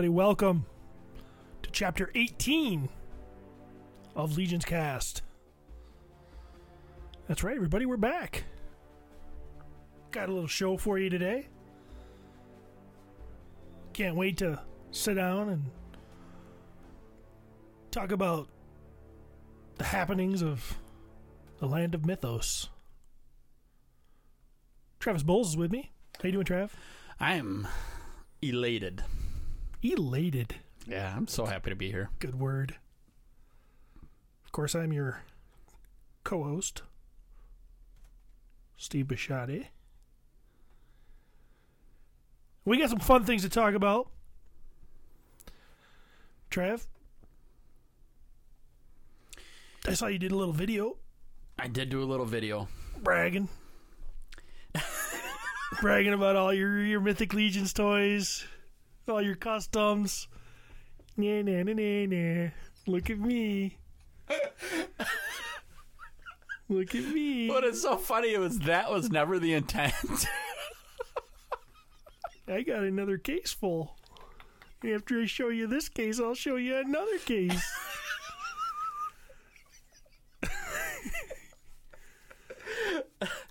everybody. Welcome to Chapter 18 of Legion's Cast. That's right, everybody. We're back. Got a little show for you today. Can't wait to sit down and talk about the happenings of the land of Mythos. Travis Bowles is with me. How you doing, Trav? I am elated. Elated? Yeah, I'm so happy to be here. Good word. Of course, I'm your co-host, Steve Bishotti. We got some fun things to talk about. Trav, I saw you did a little video. I did do a little video. Bragging. Bragging about all your Mythic Legions toys, all your customs. Nah, nah, nah, nah, nah. Look at me. Look at me. But it's so funny. That was never the intent. I got another case full. After I show you this case, I'll show you another case.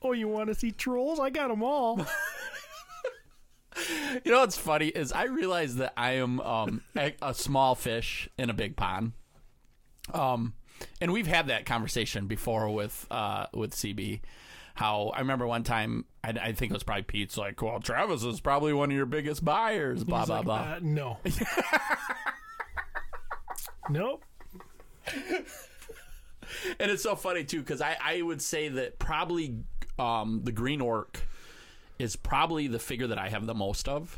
Oh, you want to see trolls? I got them all. You know what's funny is I realize that I am a small fish in a big pond. And we've had that conversation before with CB. How I remember one time, I think it was probably Pete's like, well, Travis is probably one of your biggest buyers, blah, blah, like, blah. No. Nope. And it's so funny, too, because I would say that probably the Green Orc is probably the figure that I have the most of.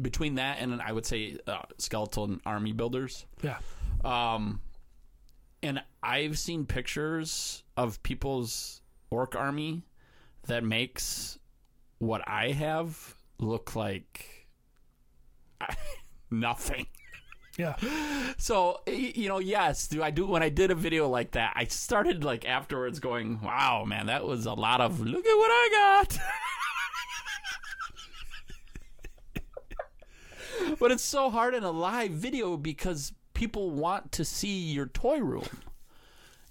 Between that and, I would say, Skeletal and Army Builders. Yeah. And I've seen pictures of people's Orc Army that makes what I have look like nothing. Yeah. So, you know, yes, when I did a video like that, I started like afterwards going, wow, man, that was a lot of look at what I got. But it's so hard in a live video because people want to see your toy room.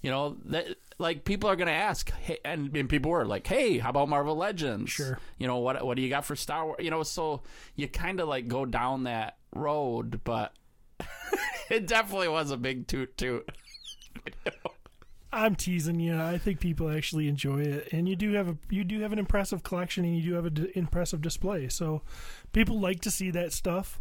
You know, that like people are going to ask, hey, and people were like, hey, how about Marvel Legends? Sure. You know, what do you got for Star Wars? You know, so you kind of like go down that road, but it definitely was a big toot. I'm teasing you. I think people actually enjoy it, and you do have an impressive collection, and you do have an impressive display. So people like to see that stuff.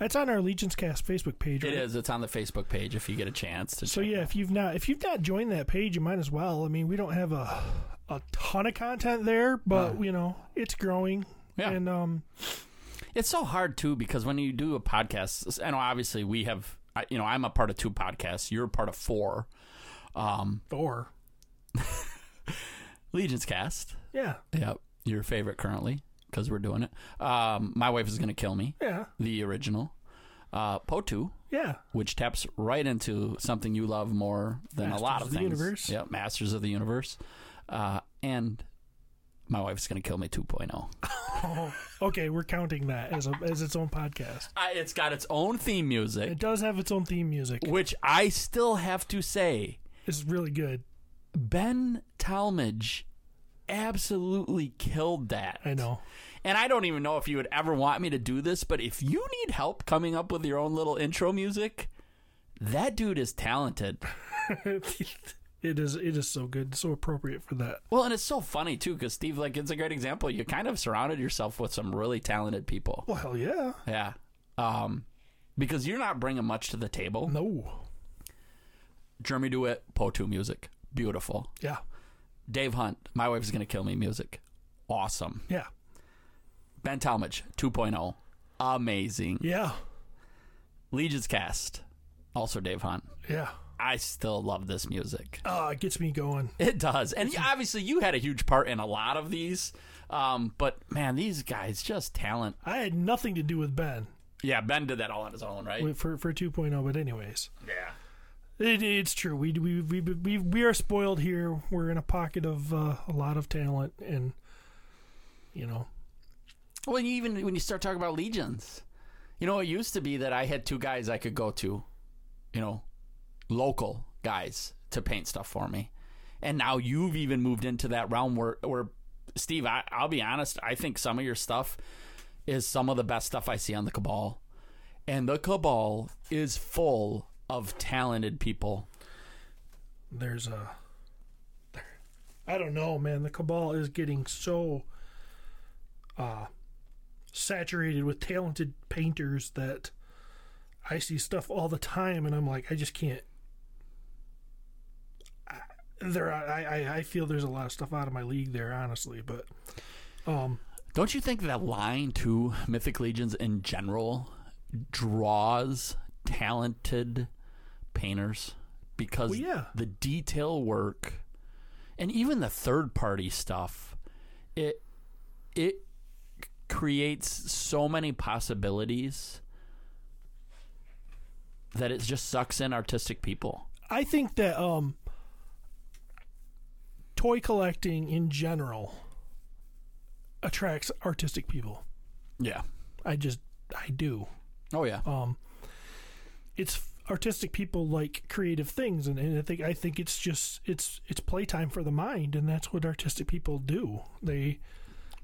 That's on our Legion's Cast Facebook page. Right? It is. It's on the Facebook page if you get a chance to. So yeah, out. if you've not joined that page, you might as well. I mean, we don't have a ton of content there, but you know, it's growing. Yeah. And it's so hard, too, because when you do a podcast, I know obviously we have, you know, I'm a part of 2 podcasts. You're a part of 4. 4? Legion's Cast. Yeah. Yep. Your favorite currently, because we're doing it. My Wife is Going to Kill Me. Yeah. The original. POTU. Yeah. Which taps right into something you love more than Masters a lot of things. Masters of the Universe. Yep. Masters of the Universe. And My Wife's Gonna Kill Me 2.0. Oh, okay, we're counting that as its own podcast. It's got its own theme music. It does have its own theme music, which I still have to say is really good. Ben Talmadge absolutely killed that. I know, and I don't even know if you would ever want me to do this, but if you need help coming up with your own little intro music, that dude is talented. It is so good, so appropriate for that. Well, and it's so funny, too, because, Steve, like, it's a great example. You kind of surrounded yourself with some really talented people. Well, hell yeah. Yeah. Because you're not bringing much to the table. No. Jeremy DeWitt, POTU music. Beautiful. Yeah. Dave Hunt, My Wife is Going to Kill Me music. Awesome. Yeah. Ben Talmadge, 2.0. Amazing. Yeah. Legion's Cast, also Dave Hunt. Yeah. I still love this music. Oh, it gets me going. It does. And obviously you had a huge part in a lot of these. But, man, these guys, just talent. I had nothing to do with Ben. Yeah, Ben did that all on his own, right? For 2.0, but anyways. Yeah. It's true. We are spoiled here. We're in a pocket of a lot of talent and, you know. Well, even when you start talking about Legions. You know, it used to be that I had two guys I could go to, you know, local guys to paint stuff for me. And now you've even moved into that realm where Steve, I'll be honest, I think some of your stuff is some of the best stuff I see on the Cabal. And the Cabal is full of talented people. There's a... I don't know, man. The Cabal is getting so saturated with talented painters that I see stuff all the time, and I'm like, I just can't. I feel there's a lot of stuff out of my league there, honestly. But don't you think that line to Mythic Legions in general draws talented painters because the detail work and even the third party stuff, it creates so many possibilities that it just sucks in artistic people. I think that toy collecting in general attracts artistic people. Yeah. I do. Oh yeah. It's artistic people like creative things, and I think it's just it's playtime for the mind, and that's what artistic people do. They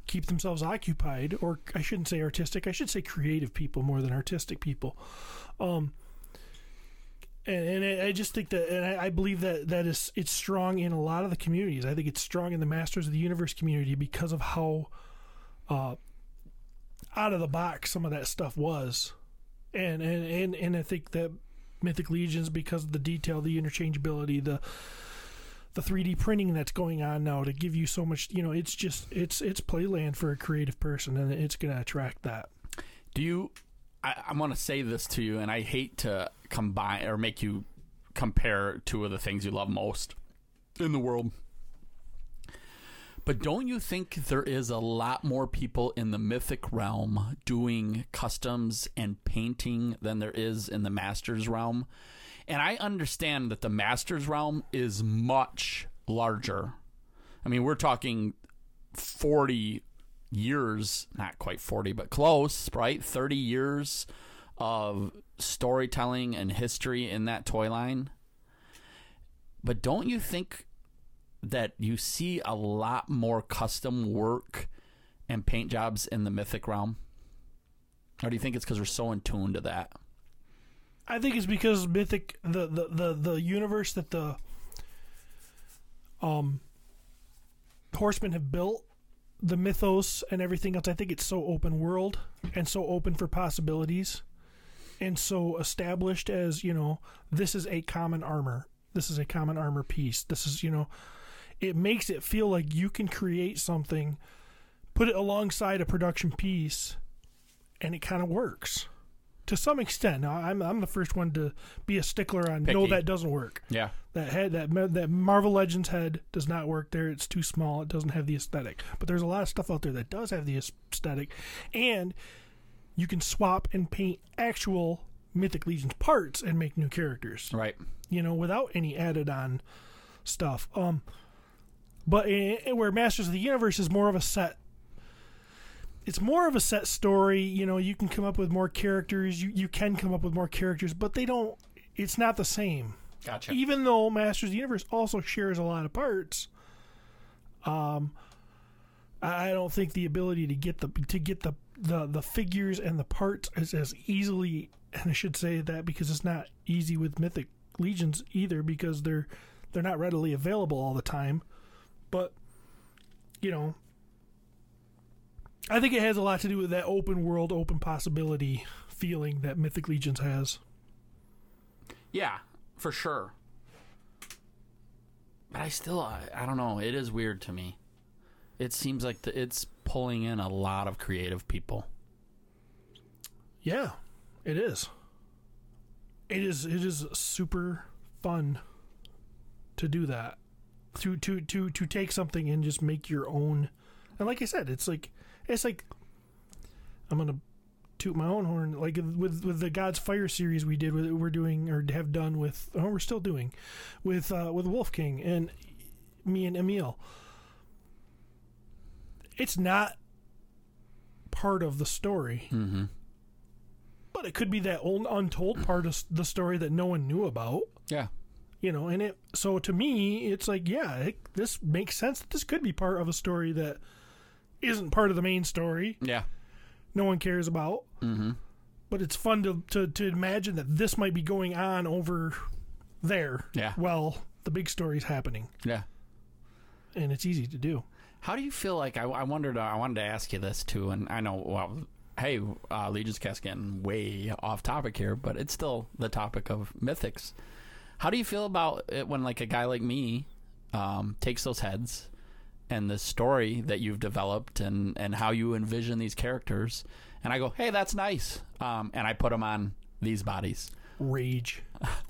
keep themselves occupied, or I shouldn't say artistic, I should say creative people more than artistic people. And I just think that, and I believe that it's strong in a lot of the communities. I think it's strong in the Masters of the Universe community because of how out of the box some of that stuff was. And I think that Mythic Legions, because of the detail, the interchangeability, the 3D printing that's going on now to give you so much, you know, it's just it's playland for a creative person, and it's going to attract that. Do you? I'm going to say this to you, and I hate to combine or make you compare two of the things you love most in the world. But don't you think there is a lot more people in the Mythic realm doing customs and painting than there is in the Masters realm? And I understand that the Masters realm is much larger. I mean, we're talking 40 years, not quite 40, but close, right? 30 years of storytelling and history in that toy line. But don't you think that you see a lot more custom work and paint jobs in the Mythic realm? Or do you think it's because we're so in tune to that? I think it's because Mythic, the universe that the Horsemen have built, the mythos and everything else, I think it's so open world and so open for possibilities and so established as, you know, this is a common armor. This is a common armor piece. This is, you know... It makes it feel like you can create something, put it alongside a production piece, and it kind of works to some extent. Now, I'm the first one to be a stickler on Picky. No, that doesn't work. Yeah, that head, that Marvel Legends head does not work there. It's too small. It doesn't have the aesthetic. But there's a lot of stuff out there that does have the aesthetic, and you can swap and paint actual Mythic Legions parts and make new characters. Right. You know, without any added on stuff. But where Masters of the Universe is more of a set. It's more of a set story. You know, you can come up with more characters. You can come up with more characters, but they don't. It's not the same. Gotcha. Even though Masters of the Universe also shares a lot of parts, I don't think the ability to get the figures and the parts is as easily. And I should say that because it's not easy with Mythic Legions either, because they're not readily available all the time. But, you know, I think it has a lot to do with that open world, open possibility feeling that Mythic Legions has. Yeah, for sure. But I still, I don't know. It is weird to me. It seems like it's pulling in a lot of creative people. Yeah, it is. It is super fun to do that. To take something and just make your own, and like I said, it's like I'm gonna toot my own horn. Like with the God's Fire series we did, we're still doing with Wolf King and me and Emil. It's not part of the story, mm-hmm. But it could be that old untold part of the story that no one knew about. Yeah. You know, and it, so to me, it's like, yeah, this makes sense that this could be part of a story that isn't part of the main story. Yeah. No one cares about. Mm-hmm. But it's fun to imagine that this might be going on over there. Yeah. While the big story's happening. Yeah. And it's easy to do. How do you feel like, I wanted to ask you this too, and I know, well, hey, Legion's Cast getting way off topic here, but it's still the topic of Mythics. How do you feel about it when, like, a guy like me takes those heads and the story that you've developed and how you envision these characters, and I go, hey, that's nice, and I put them on these bodies? Rage.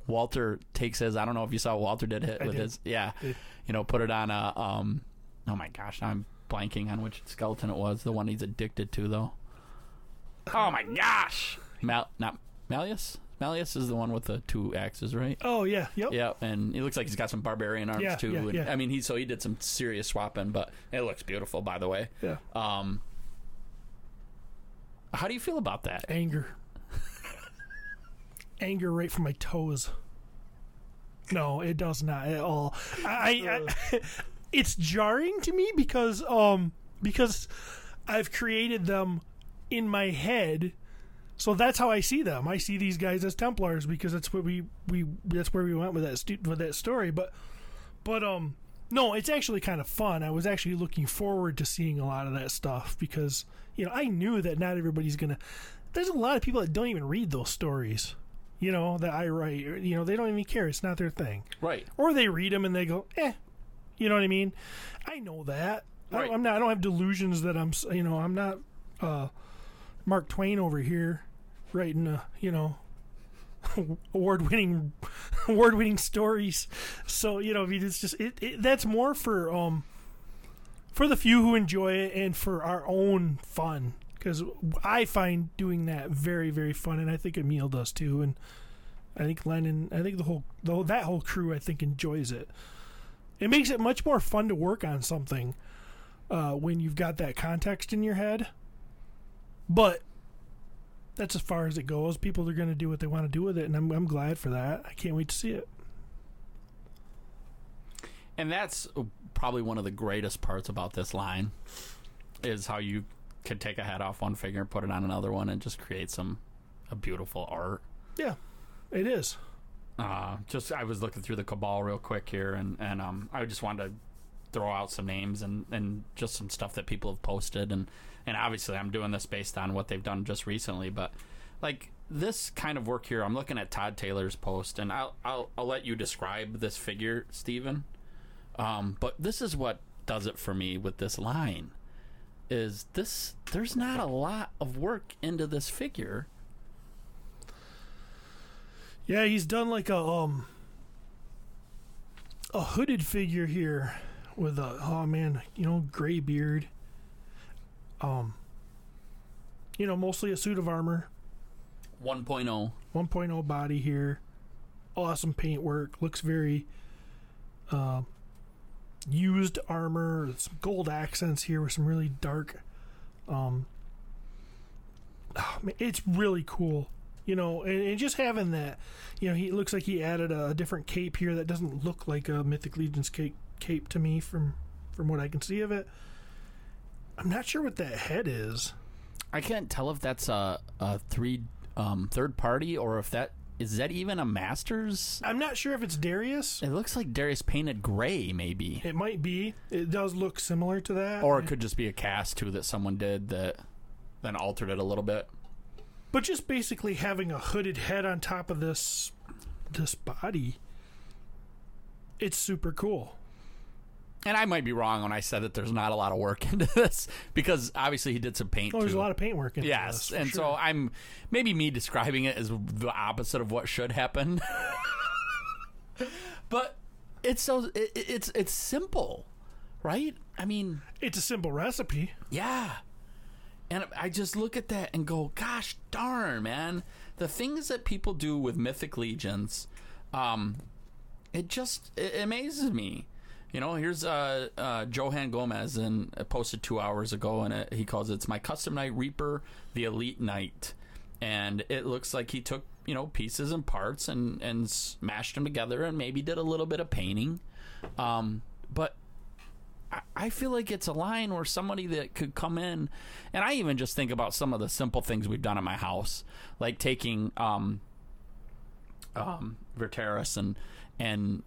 Walter takes his, I don't know if you saw what Walter did his, yeah, you know, put it on a, oh my gosh, I'm blanking on which skeleton it was, the one he's addicted to, though. Oh my gosh! Not Malleus? Malleus is the one with the two axes, right? Oh, yeah. Yep. Yeah, and he looks like he's got some barbarian arms, too. Yeah, yeah. I mean, he did some serious swapping, but it looks beautiful, by the way. Yeah. How do you feel about that? Anger. Anger right from my toes. No, it does not at all. It's jarring to me because I've created them in my head, so that's how I see them. I see these guys as Templars because that's what we went with that story. But no, it's actually kind of fun. I was actually looking forward to seeing a lot of that stuff because, you know, I knew that not everybody's gonna. There's a lot of people that don't even read those stories, you know, that I write. You know, they don't even care. It's not their thing, right? Or they read them and they go, eh. You know what I mean? I know that. Right. I don't have delusions that I'm. You know, I'm not Mark Twain over here writing, you know, award-winning stories. So, you know, it's just that's more for the few who enjoy it and for our own fun, because I find doing that very, very fun, and I think Emil does too, and I think Len and I think the whole crew I think enjoys it. It makes it much more fun to work on something when you've got that context in your head. But that's as far as it goes. People are going to do what they want to do with it, and I'm glad for that. I can't wait to see it. And that's probably one of the greatest parts about this line is how you could take a head off one figure and put it on another one and just create a beautiful art. Yeah, it is. I was looking through the Cabal real quick here, and I just wanted to throw out some names and just some stuff that people have posted, and obviously I'm doing this based on what they've done just recently, but like this kind of work here, I'm looking at Todd Taylor's post, and I'll let you describe this figure, Stephen. But this is what does it for me with this line is this. There's not a lot of work into this figure. Yeah, he's done like a hooded figure here with a gray beard. You know, mostly a suit of armor. 1.0 body here. Awesome paintwork. Looks very used armor. Some gold accents here with some really dark. It's really cool. You know, and just having that, you know, he looks like he added a different cape here that doesn't look like a Mythic Legion's cape to me from what I can see of it. I'm not sure what that head is. I can't tell if that's a third party or if that is that even a master's. I'm not sure if it's Darius. It looks like Darius painted gray, maybe. It might be. It does look similar to that. Or it could just be a cast too that someone did that then altered it a little bit. But just basically having a hooded head on top of this body, it's super cool. And I might be wrong when I said that there's not a lot of work into this, because obviously he did some paint. Oh, there's a lot of paint work into this. Yes, and sure. So I'm maybe me describing it is the opposite of what should happen. But it's so it's simple, right? I mean, it's a simple recipe. Yeah. And I just look at that and go, gosh darn, man. The things that people do with Mythic Legions, it amazes me. You know, here's Johan Gomez, and posted 2 hours ago, and he calls it, it's my custom knight Reaper, the elite knight. And it looks like he took, you know, pieces and parts and smashed them together and maybe did a little bit of painting. But I feel like it's a line where somebody that could come in, and I even just think about some of the simple things we've done at my house, like taking Verteris and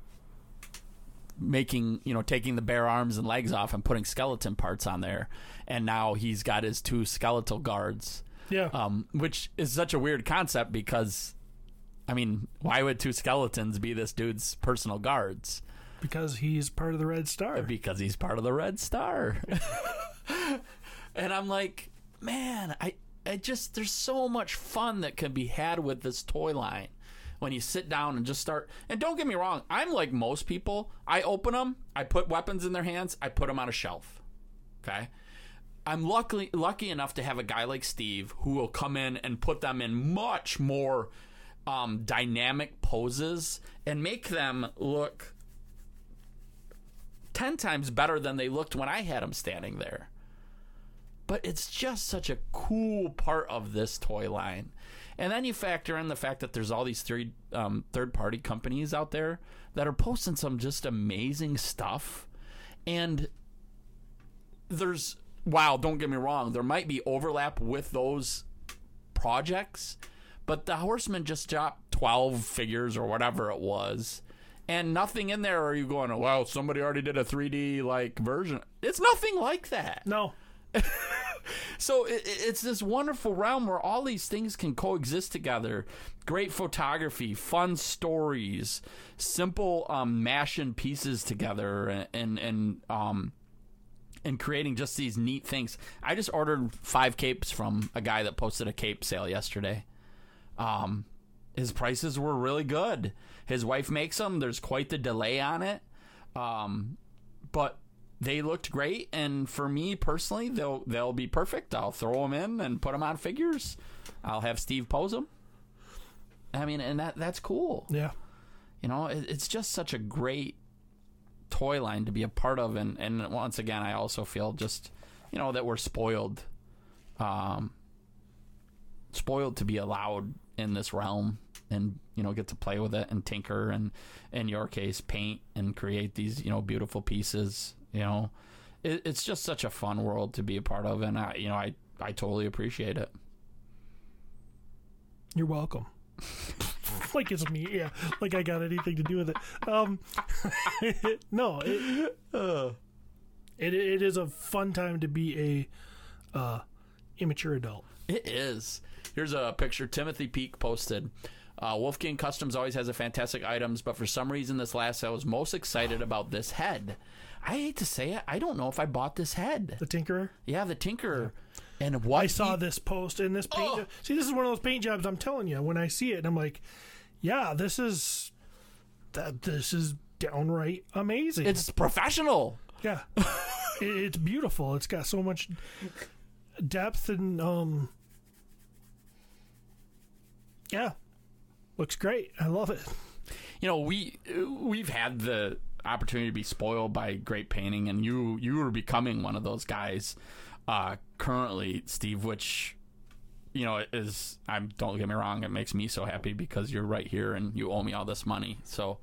making, you know, taking the bare arms and legs off and putting skeleton parts on there, and now he's got his two skeletal guards. Yeah. Which is such a weird concept because, I mean, why would two skeletons be this dude's personal guards? Because he's part of the Red Star. Because he's part of the Red Star. And I'm like, man, I just, there's so much fun that can be had with this toy line when you sit down and just start. And don't get me wrong, I'm like most people. I open them, I put weapons in their hands, I put them on a shelf. Okay? I'm lucky enough to have a guy like Steve who will come in and put them in much more dynamic poses and make them look 10 times better than they looked when I had them standing there. But it's just such a cool part of this toy line. And then you factor in the fact that there's all these three third-party companies out there that are posting some just amazing stuff. And there's, wow, don't get me wrong, there might be overlap with those projects, but the Horseman just dropped 12 figures or whatever it was, and nothing in there are you going, well, somebody already did a 3D like version. It's nothing like that. No. So it's this wonderful realm where all these things can coexist together. Great photography, fun stories, simple mashing pieces together, and creating just these neat things. I just ordered 5 capes from a guy that posted a cape sale yesterday. His prices were really good. His wife makes them. There's quite the delay on it. But they looked great, and for me personally, they'll be perfect. I'll throw them in and put them on figures. I'll have Steve pose them. I mean, and that's cool. Yeah. You know, it's just such a great toy line to be a part of, and once again, I also feel just, you know, that we're spoiled to be allowed in this realm and, you know, get to play with it and tinker and, in your case, paint and create these, you know, beautiful pieces. You know, it's just such a fun world to be a part of, and I totally appreciate it. You're welcome. Like it's me, yeah. Like I got anything to do with it. No, it is a fun time to be a immature adult. It is. Here's a picture Timothy Peake posted. Wolf King Customs always has a fantastic items, but for some reason this last sale I was most excited about this head. I hate to say it, I don't know if I bought this head. The Tinkerer? Yeah, the Tinkerer. Yeah. And what I saw this post and this paint job. See, this is one of those paint jobs I'm telling you. When I see it, I'm like, yeah, this is downright amazing. It's professional. Yeah. It's beautiful. It's got so much depth and yeah. Looks great. I love it. You know, we've had the opportunity to be spoiled by great painting, and you are becoming one of those guys currently, Steve, which, you know, is, don't get me wrong, it makes me so happy because you're right here and you owe me all this money. So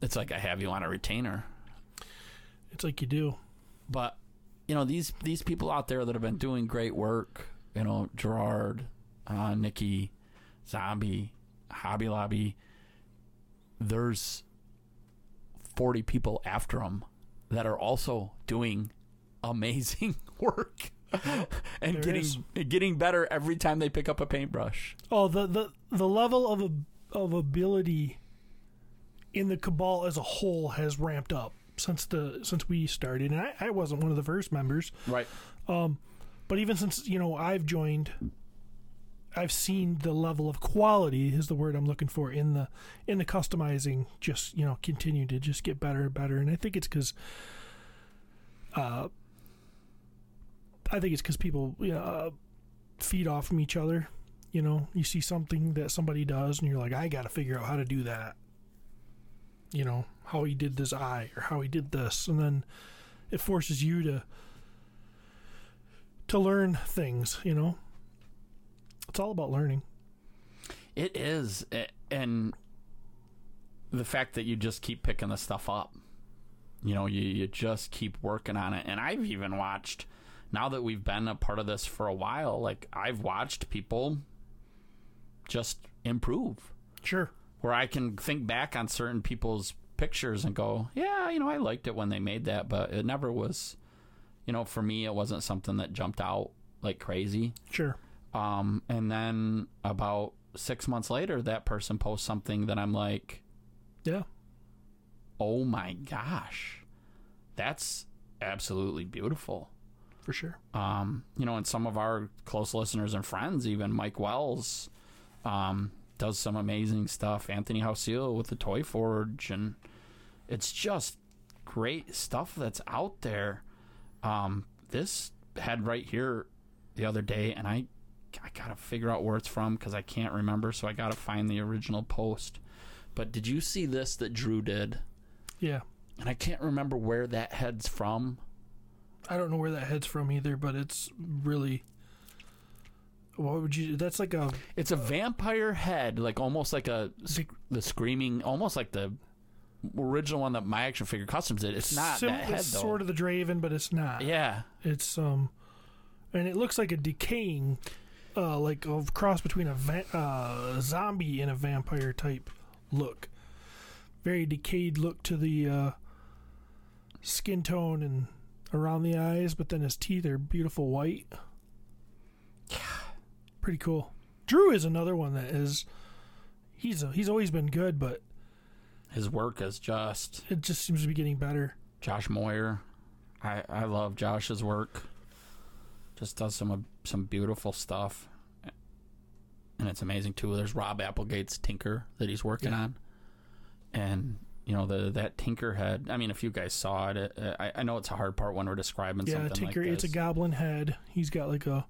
it's like I have you on a retainer. It's like you do. But, you know, these people out there that have been doing great work, you know, Girard, Nikki, Zombie, Hobby Lobby, there's 40 people after them that are also doing amazing work and getting better every time they pick up a paintbrush. Oh, the level of ability in the Cabal as a whole has ramped up since we started, and I wasn't one of the first members, right? But even since, you know, I've joined, I've seen the level of quality is the word I'm looking for in the customizing just, you know, continue to just get better and better. And I think it's because people, you know, feed off from each other. You know, you see something that somebody does and you're like, I got to figure out how to do that. You know, how he did this eye or how he did this. And then it forces you to learn things, you know. It's all about learning. It is. And the fact that you just keep picking this stuff up. You know, you just keep working on it. And I've even watched, now that we've been a part of this for a while, like I've watched people just improve. Sure. Where I can think back on certain people's pictures and go, yeah, you know, I liked it when they made that, but it never was, you know, for me, it wasn't something that jumped out like crazy. Sure. And then about 6 months later, that person posts something that I'm like, yeah. Oh my gosh, that's absolutely beautiful. For sure. You know, and some of our close listeners and friends, even Mike Wells, does some amazing stuff. Anthony Hausel with the Toy Forge, and it's just great stuff that's out there. This had right here the other day, and I gotta figure out where it's from because I can't remember, so I gotta find the original post. But did you see this that Drew did? Yeah. And I can't remember where that head's from. I don't know where that head's from either, but it's really... What would you... That's like a... It's a vampire head, like almost like a... The screaming... Almost like the original one that My Action Figure Customs did. It's not that head, though. It's sort of the Draven, but it's not. Yeah. It's... And it looks like a decaying... like a cross between a zombie and a vampire type look. Very decayed look to the skin tone and around the eyes, but then his teeth are beautiful white. Yeah. Pretty cool. Drew is another one that is he's always been good, but his work is just it just seems to be getting better. Josh Moyer. I love Josh's work. Just does some beautiful stuff. And it's amazing too. There's Rob Applegate's Tinker that he's working on. And, you know, that Tinker head, I mean, if you guys saw it, I know it's a hard part when we're describing something Tinker, like this. It's a goblin head. He's got like a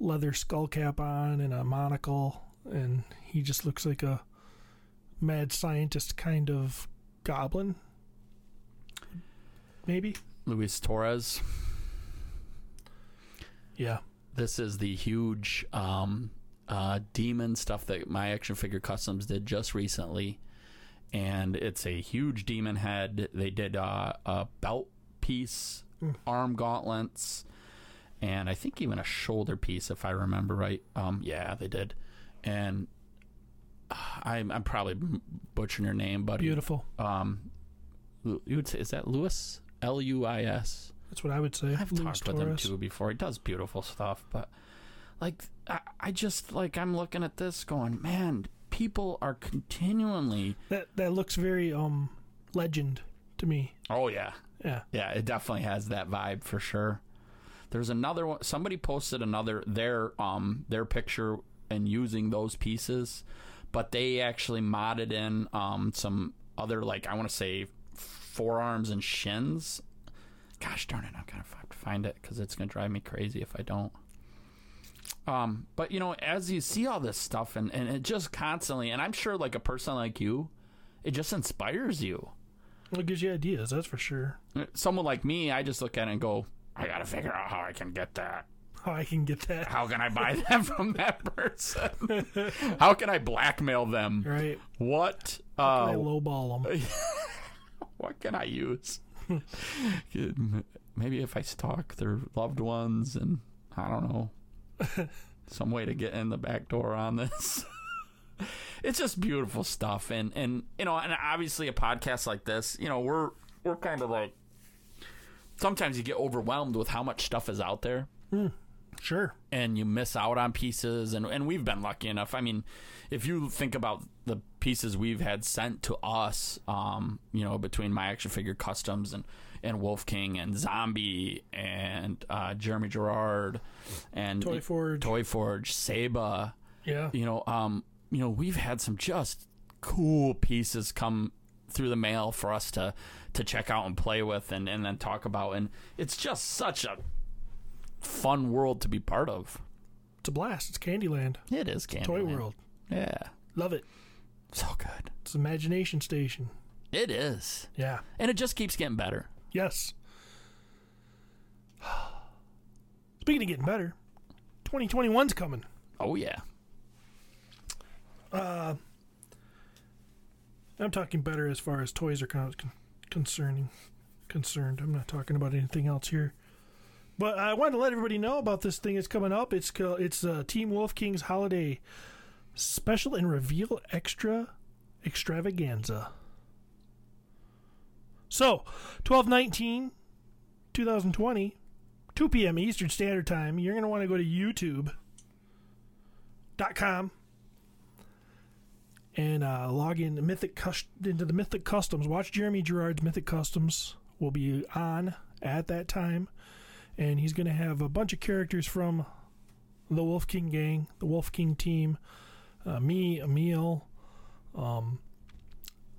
leather skull cap on and a monocle, and he just looks like a mad scientist kind of goblin. Maybe? Luis Torres. Yeah. This is the huge demon stuff that My Action Figure Customs did just recently. And it's a huge demon head. They did a belt piece, arm gauntlets, and I think even a shoulder piece, if I remember right. Yeah, they did. And I'm probably butchering your name, buddy. Beautiful. You would say, is that Luis? L-U-I-S. That's what I would say. I've talked with him, too, before. He does beautiful stuff. But, like, I just, like, I'm looking at this going, man... People are continually that looks very legend to me. Oh yeah, it definitely has that vibe for sure. There's another one. Somebody posted their picture and using those pieces, but they actually modded in some other, like, I want to say forearms and shins. Gosh darn it, I'm gonna have to find it because it's gonna drive me crazy if I don't. But, you know, as you see all this stuff and it just constantly, and I'm sure like a person like you, it just inspires you. It gives you ideas, that's for sure. Someone like me, I just look at it and go, I got to figure out how I can get that. How can I buy that from that person? How can I blackmail them? Right. What? How can I lowball them? What can I use? Maybe if I stalk their loved ones and I don't know. Some way to get in the back door on this. It's just beautiful stuff, and you know, and obviously a podcast like this, you know, we're kind of like, sometimes you get overwhelmed with how much stuff is out there. Sure. And you miss out on pieces, and we've been lucky enough. I mean, if you think about the pieces we've had sent to us, you know, between My Action Figure Customs and Wolf King and Zombie and Jeremy Girard and Toy Forge, Saba. Yeah. You know, we've had some just cool pieces come through the mail for us to check out and play with and then talk about, and it's just such a fun world to be part of. It's a blast. It's Candyland. It is Candyland. Toy World. Yeah. Love it. So good. It's Imagination Station. It is. Yeah. And it just keeps getting better. Yes. Speaking of getting better, 2021's coming. Oh, yeah. I'm talking better as far as toys are concerned. I'm not talking about anything else here. But I wanted to let everybody know about this thing that's coming up. It's Team Wolf King's Holiday Special and Reveal Extra Extravaganza. So, 12/19/2020, 2 p.m. Eastern Standard Time, you're going to want to go to youtube.com and log in to into the Mythic Customs. Watch Jeremy Girard's Mythic Customs. Will be on at that time. And he's going to have a bunch of characters from the Wolf King gang, the Wolf King team, me, Emil,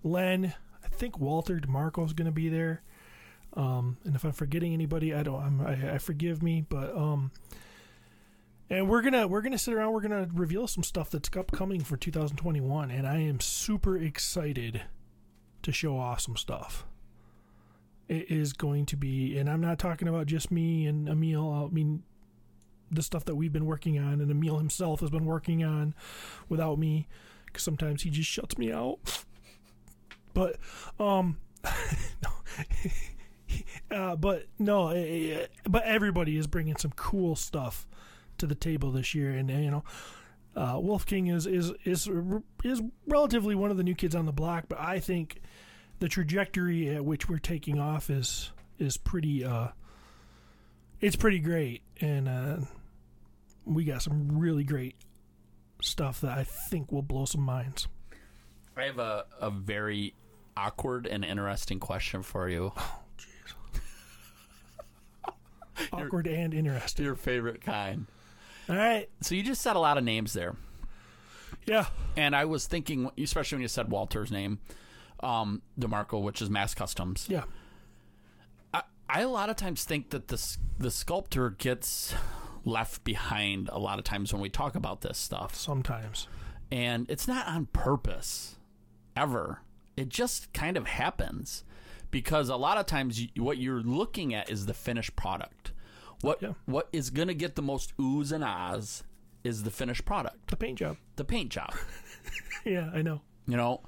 Len. I think Walter DeMarco is going to be there. And if I'm forgetting anybody, I forgive me. But and we're gonna sit around. We're gonna reveal some stuff that's upcoming for 2021, and I am super excited to show off some stuff. It is going to be, and I'm not talking about just me and Emil. I mean, the stuff that we've been working on, and Emil himself has been working on without me, because sometimes he just shuts me out. But but everybody is bringing some cool stuff to the table this year, and you know, Wolf King is relatively one of the new kids on the block, but I think the trajectory at which we're taking off is pretty it's pretty great, and we got some really great stuff that I think will blow some minds. I have a very awkward and interesting question for you. Oh, jeez. Awkward and interesting. Your favorite kind. All right. So you just said a lot of names there. Yeah. And I was thinking, especially when you said Walter's name, DeMarco, which is Mass Customs. Yeah. I a lot of times think that the sculptor gets left behind a lot of times when we talk about this stuff. Sometimes. And it's not on purpose, ever. It just kind of happens, because a lot of times what you're looking at is the finished product. What is going to get the most oohs and ahs is the finished product. The paint job. Yeah, I know. You know,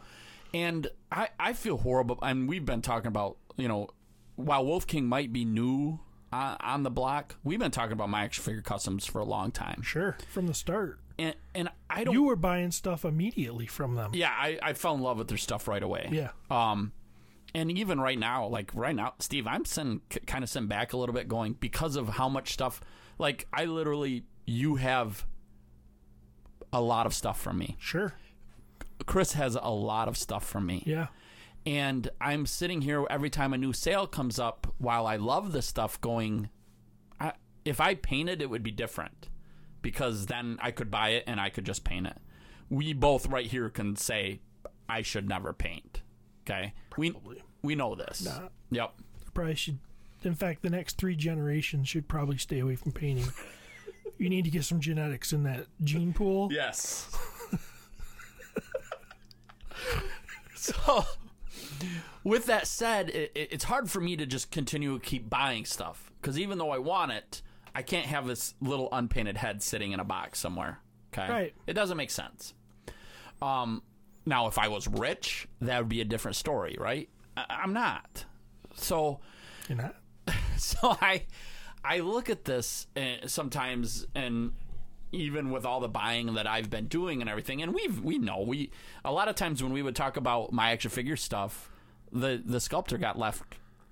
and I feel horrible. I mean, we've been talking about, you know, while Wolf King might be new on the block, we've been talking about My Action Figure Customs for a long time. Sure, from the start. And I don't. You were buying stuff immediately from them. Yeah, I fell in love with their stuff right away. Yeah. And even right now, Steve, I'm kind of sent back a little bit, going because of how much stuff. Like, I literally, you have a lot of stuff from me. Sure. Chris has a lot of stuff from me. Yeah. And I'm sitting here every time a new sale comes up, while I love this stuff, going, if I painted, it would be different, because then I could buy it and I could just paint it. We both right here can say, I should never paint. Okay? Probably. We know this. Nah. Yep. Probably should. In fact, the next 3 generations should probably stay away from painting. You need to get some genetics in that gene pool. Yes. So... with that said, it's hard for me to just continue to keep buying stuff, because even though I want it, I can't have this little unpainted head sitting in a box somewhere. Okay, right? It doesn't make sense. Now, if I was rich, that would be a different story, right? I'm not. So, you're not. So I look at this sometimes, and even with all the buying that I've been doing and everything, and we know a lot of times when we would talk about My Action Figure stuff, the sculptor got left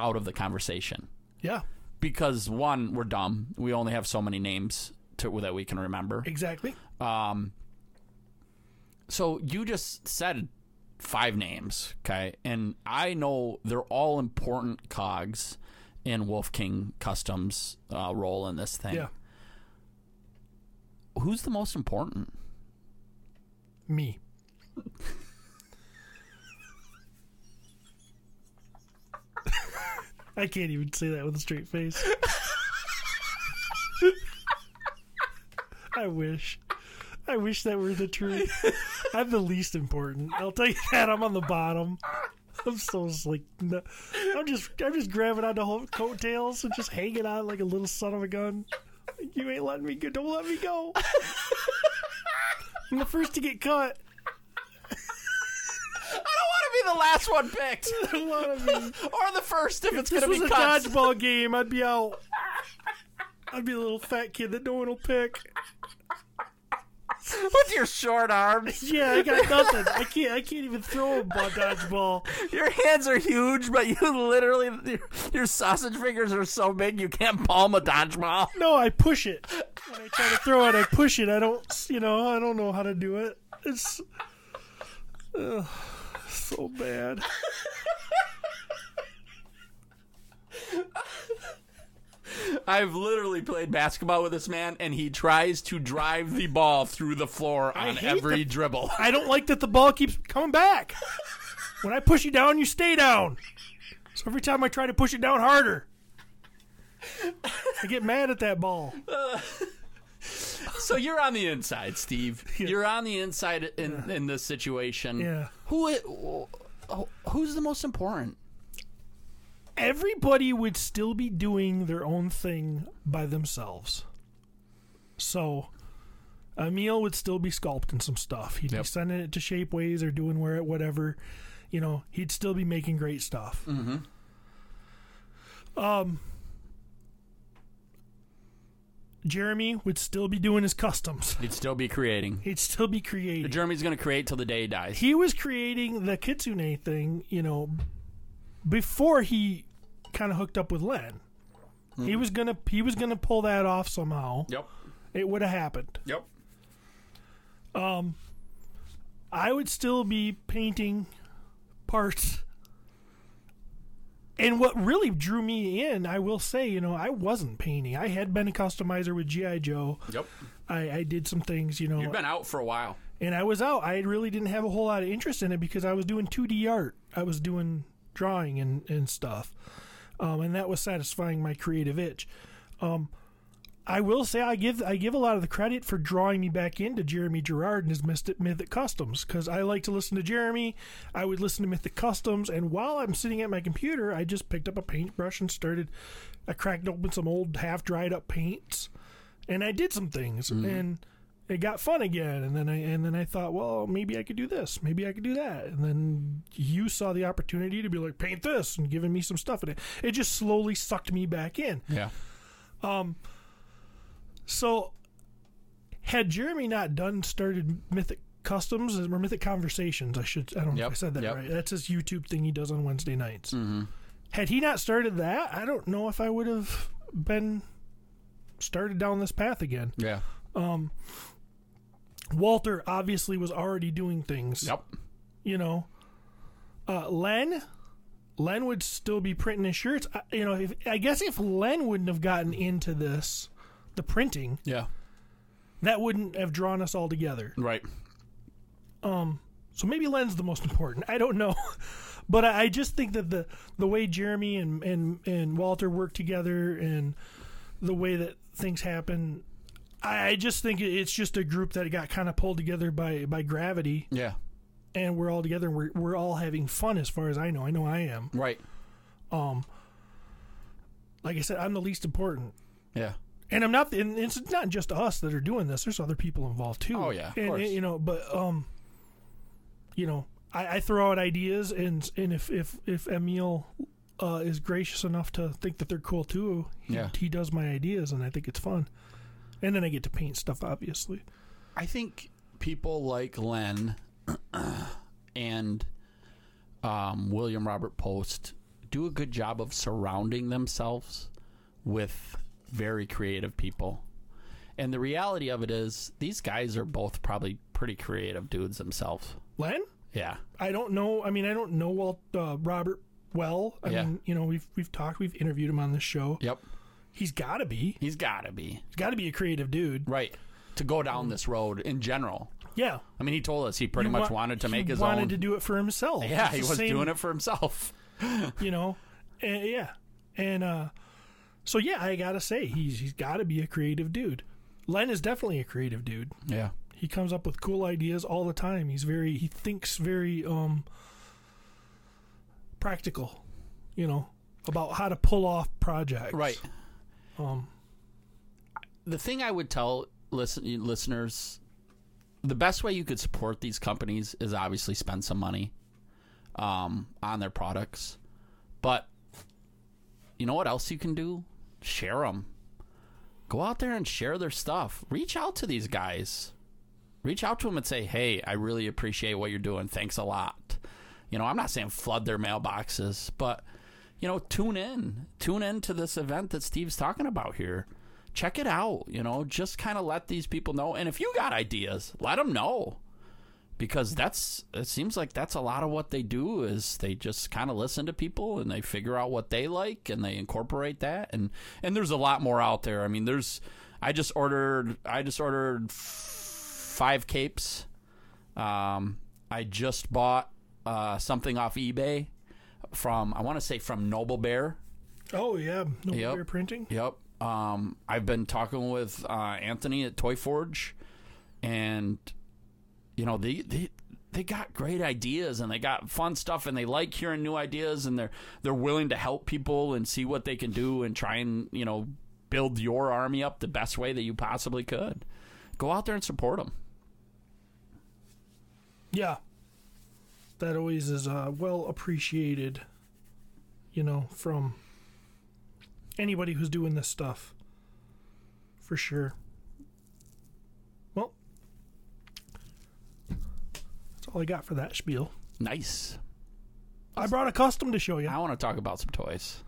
out of the conversation. Yeah. Because one, we're dumb. We only have so many names that we can remember. Exactly. So you just said 5 names, okay? And I know they're all important cogs in Wolf King Customs' role in this thing. Yeah. Who's the most important? Me. I can't even say that with a straight face. I wish that were the truth. I'm the least important. I'll tell you that. I'm on the bottom. I'm so like, no. I'm just grabbing on the whole coattails and just hanging on like a little son of a gun. You ain't letting me go. Don't let me go. I'm the first to get caught. The last one picked. Or the first if it's going to be cut. This was a dodgeball game. I'd be out. I'd be a little fat kid that no one will pick. With your short arms. Yeah, I got nothing. I can't even throw a dodgeball. Your hands are huge, but you literally, your sausage fingers are so big you can't palm a dodgeball. No, I push it. When I try to throw it, I push it. I don't know how to do it. It's... so bad. I've literally played basketball with this man, and he tries to drive the ball through the floor on every dribble. I don't like that the ball keeps coming back. When I push you down, you stay down. So every time I try to push it down harder, I get mad at that ball. So you're on the inside, Steve. Yeah. You're on the inside in this situation. Yeah. Who's the most important? Everybody would still be doing their own thing by themselves. So Emil would still be sculpting some stuff. He'd be sending it to Shapeways or doing whatever. You know, he'd still be making great stuff. Mm-hmm. Jeremy would still be doing his customs. He'd still be creating. Jeremy's going to create till the day he dies. He was creating the kitsune thing, you know, before he kind of hooked up with Len. Mm-hmm. He was gonna pull that off somehow. Yep. It would have happened. Yep. I would still be painting parts. And what really drew me in, I will say, you know, I wasn't painting. I had been a customizer with G.I. Joe. Yep. I did some things, you know. You've been out for a while. And I was out. I really didn't have a whole lot of interest in it because I was doing 2D art. I was doing drawing and stuff. And that was satisfying my creative itch. I will say I give a lot of the credit for drawing me back into Jeremy Girard and his Mythic Customs because I like to listen to Jeremy. I would listen to Mythic Customs, and while I'm sitting at my computer, I just picked up a paintbrush and started. I cracked open some old half-dried up paints, and I did some things, and it got fun again. And then I thought, well, maybe I could do this, maybe I could do that. And then you saw the opportunity to be like, paint this, and giving me some stuff, and it just slowly sucked me back in. Yeah. So, had Jeremy not started Mythic Customs or Mythic Conversations, I don't know if I said that right. That's his YouTube thing he does on Wednesday nights. Mm-hmm. Had he not started that, I don't know if I would have been started down this path again. Yeah. Walter obviously was already doing things. Yep. You know, Len would still be printing his shirts. I guess if Len wouldn't have gotten into this. The printing, that wouldn't have drawn us all together, right? So maybe Len's the most important. I don't know, but I just think that the way Jeremy and Walter work together and the way that things happen, I just think it's just a group that got kind of pulled together by gravity. Yeah, and we're all together. And we're all having fun, as far as I know. I know I am. Right. Like I said, I'm the least important. Yeah. And I'm not, and it's not just us that are doing this. There's other people involved too. Oh yeah, of course. And, you know, but you know, I throw out ideas, and if Emil is gracious enough to think that they're cool too, he does my ideas, and I think it's fun. And then I get to paint stuff, obviously. I think people like Len and William Robert Post do a good job of surrounding themselves with very creative people, and the reality of it is these guys are both probably pretty creative dudes themselves. Len? Yeah. I don't know Robert well. I mean, you know, we've interviewed him on this show. Yep. He's gotta be a creative dude. Right. To go down this road in general. Yeah. I mean, he told us he pretty much wanted to make his own. He wanted to do it for himself. Yeah, he was doing it for himself. You know, So, yeah, I got to say, he's got to be a creative dude. Len is definitely a creative dude. Yeah. He comes up with cool ideas all the time. He thinks very practical, you know, about how to pull off projects. Right. The thing I would tell listeners the best way you could support these companies is obviously spend some money on their products. But you know what else you can do? Share them. Go out there and share their stuff. Reach out to these guys. Reach out to them and say, hey, I really appreciate what you're doing. Thanks a lot. You know, I'm not saying flood their mailboxes, but, you know, tune in. Tune in to this event that Steve's talking about here. Check it out, you know, just kind of let these people know. And if you got ideas, let them know, because that's, it seems like that's a lot of what they do, is they just kind of listen to people and they figure out what they like and they incorporate that. And there's a lot more out there. I mean, there's, I just ordered 5 capes. I just bought something off eBay from Noble Bear. Oh yeah. Noble Bear Printing. Yep. I've been talking with Anthony at Toy Forge, and you know they got great ideas and they got fun stuff and they like hearing new ideas, and they're willing to help people and see what they can do and try and, you know, build your army up the best way that you possibly could. Go out there and support them. Yeah, that always is well appreciated, you know, from anybody who's doing this stuff, for sure. Well, that's all I got for that spiel. Nice. I brought a custom to show you. I want to talk about some toys.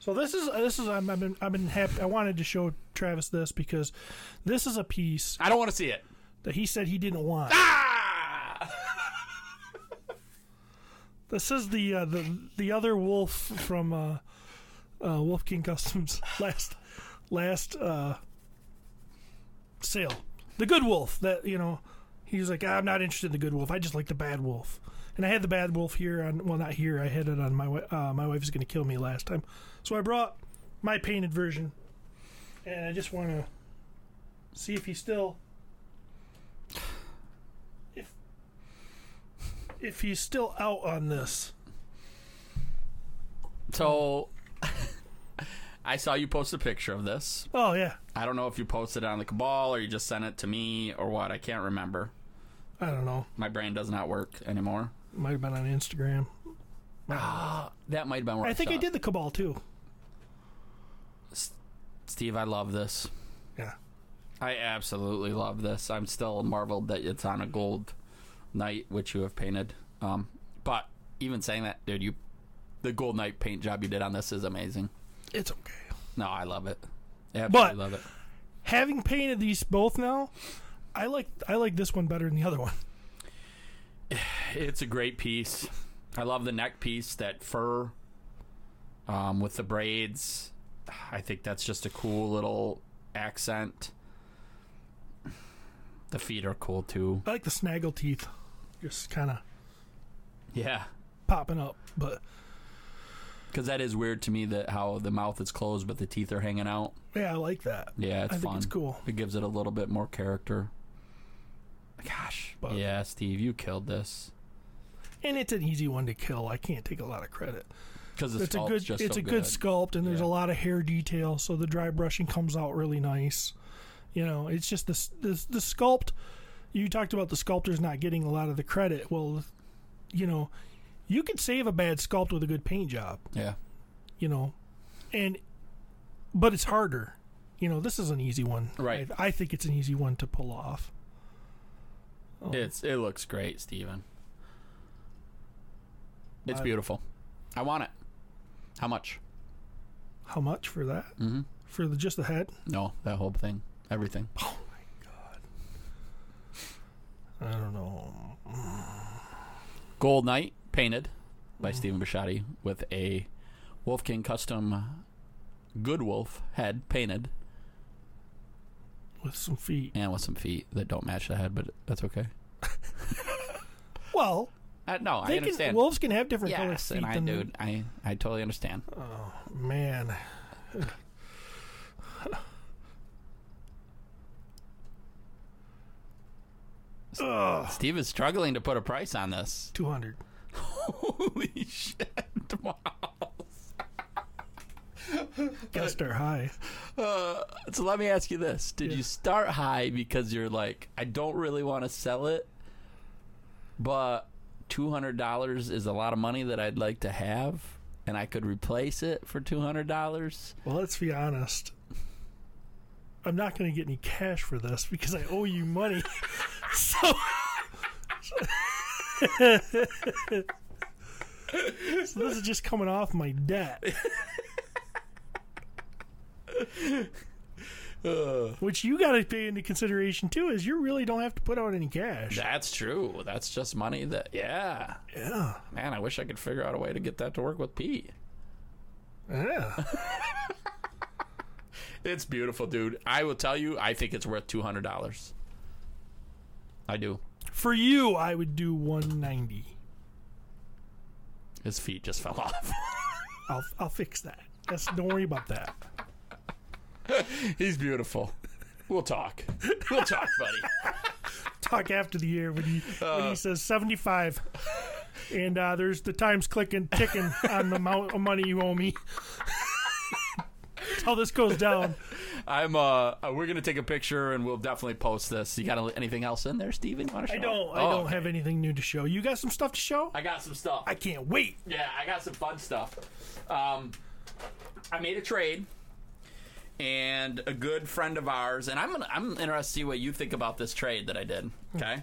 So this is I've been happy. I wanted to show Travis this because this is a piece I don't want to see it that he said he didn't want. This is the other wolf from Wolf King Customs last sale. The good wolf that, you know, he was like, I'm not interested in the good wolf. I just like the bad wolf. And I had the bad wolf here on, well, not here. I had it on my wife is going to kill me last time. So I brought my painted version, and I just want to see if he's still. If he's still out on this. So, I saw you post a picture of this. Oh, yeah. I don't know if you posted it on the Cabal or you just sent it to me or what. I can't remember. I don't know. My brain does not work anymore. Might have been on Instagram. That might have been where I think I did the Cabal, too. Steve, I love this. Yeah. I absolutely love this. I'm still marveled that it's on a gold Knight, which you have painted, but even saying that, dude, the gold Knight paint job you did on this is amazing. It's okay. No, I love it. Absolutely love it. Having painted these both now, I like this one better than the other one. It's a great piece. I love the neck piece, that fur with the braids. I think that's just a cool little accent. The feet are cool too. I like the snaggle teeth. Just kind of, yeah, popping up, but because that is weird to me that how the mouth is closed but the teeth are hanging out. Yeah, I like that. Yeah, it's fun. I think it's cool. It gives it a little bit more character. Gosh, but yeah, Steve, you killed this, and it's an easy one to kill. I can't take a lot of credit because it's a good sculpt, and there's a lot of hair detail, so the dry brushing comes out really nice. You know, it's just the sculpt. You talked about the sculptors not getting a lot of the credit. Well, you know, you could save a bad sculpt with a good paint job. Yeah. You know, but it's harder. You know, this is an easy one. Right. I think it's an easy one to pull off. Oh. It looks great, Steven. It's beautiful. I want it. How much? How much for that? Mm-hmm. For just the head? No, that whole thing. Everything. Oh my god! I don't know. Gold Knight painted by Stephen Bishotti with a Wolf King custom Good Wolf head painted with some feet that don't match the head, but that's okay. Well, no, I understand. Wolves can have different colored feet. And I totally understand. Oh man. Steve is struggling to put a price on this. $200. Holy shit, Miles. Guest or high. So let me ask you this. Did you start high because you're like, I don't really want to sell it, but $200 is a lot of money that I'd like to have, and I could replace it for $200? Well, let's be honest. I'm not going to get any cash for this because I owe you money. So this is just coming off my debt. Which you got to pay into consideration too, is you really don't have to put out any cash. That's true. That's just money that, yeah. Yeah. Man, I wish I could figure out a way to get that to work with Pete. Yeah. It's beautiful, dude. I will tell you, I think it's worth $200. I do. For you, I would do $190. His feet just fell off. I'll fix that. Don't worry about that. He's beautiful. We'll talk. We'll talk, buddy. Talk after the year when he says 75, and there's the time's clicking, ticking on the amount of money you owe me. That's how this goes down. We're gonna take a picture and we'll definitely post this. You got anything else in there, Steven? Want to show? I don't have anything new to show. You got some stuff to show? I got some stuff. I can't wait. Yeah, I got some fun stuff. I made a trade. And a good friend of ours, and I'm interested to see what you think about this trade that I did. Okay,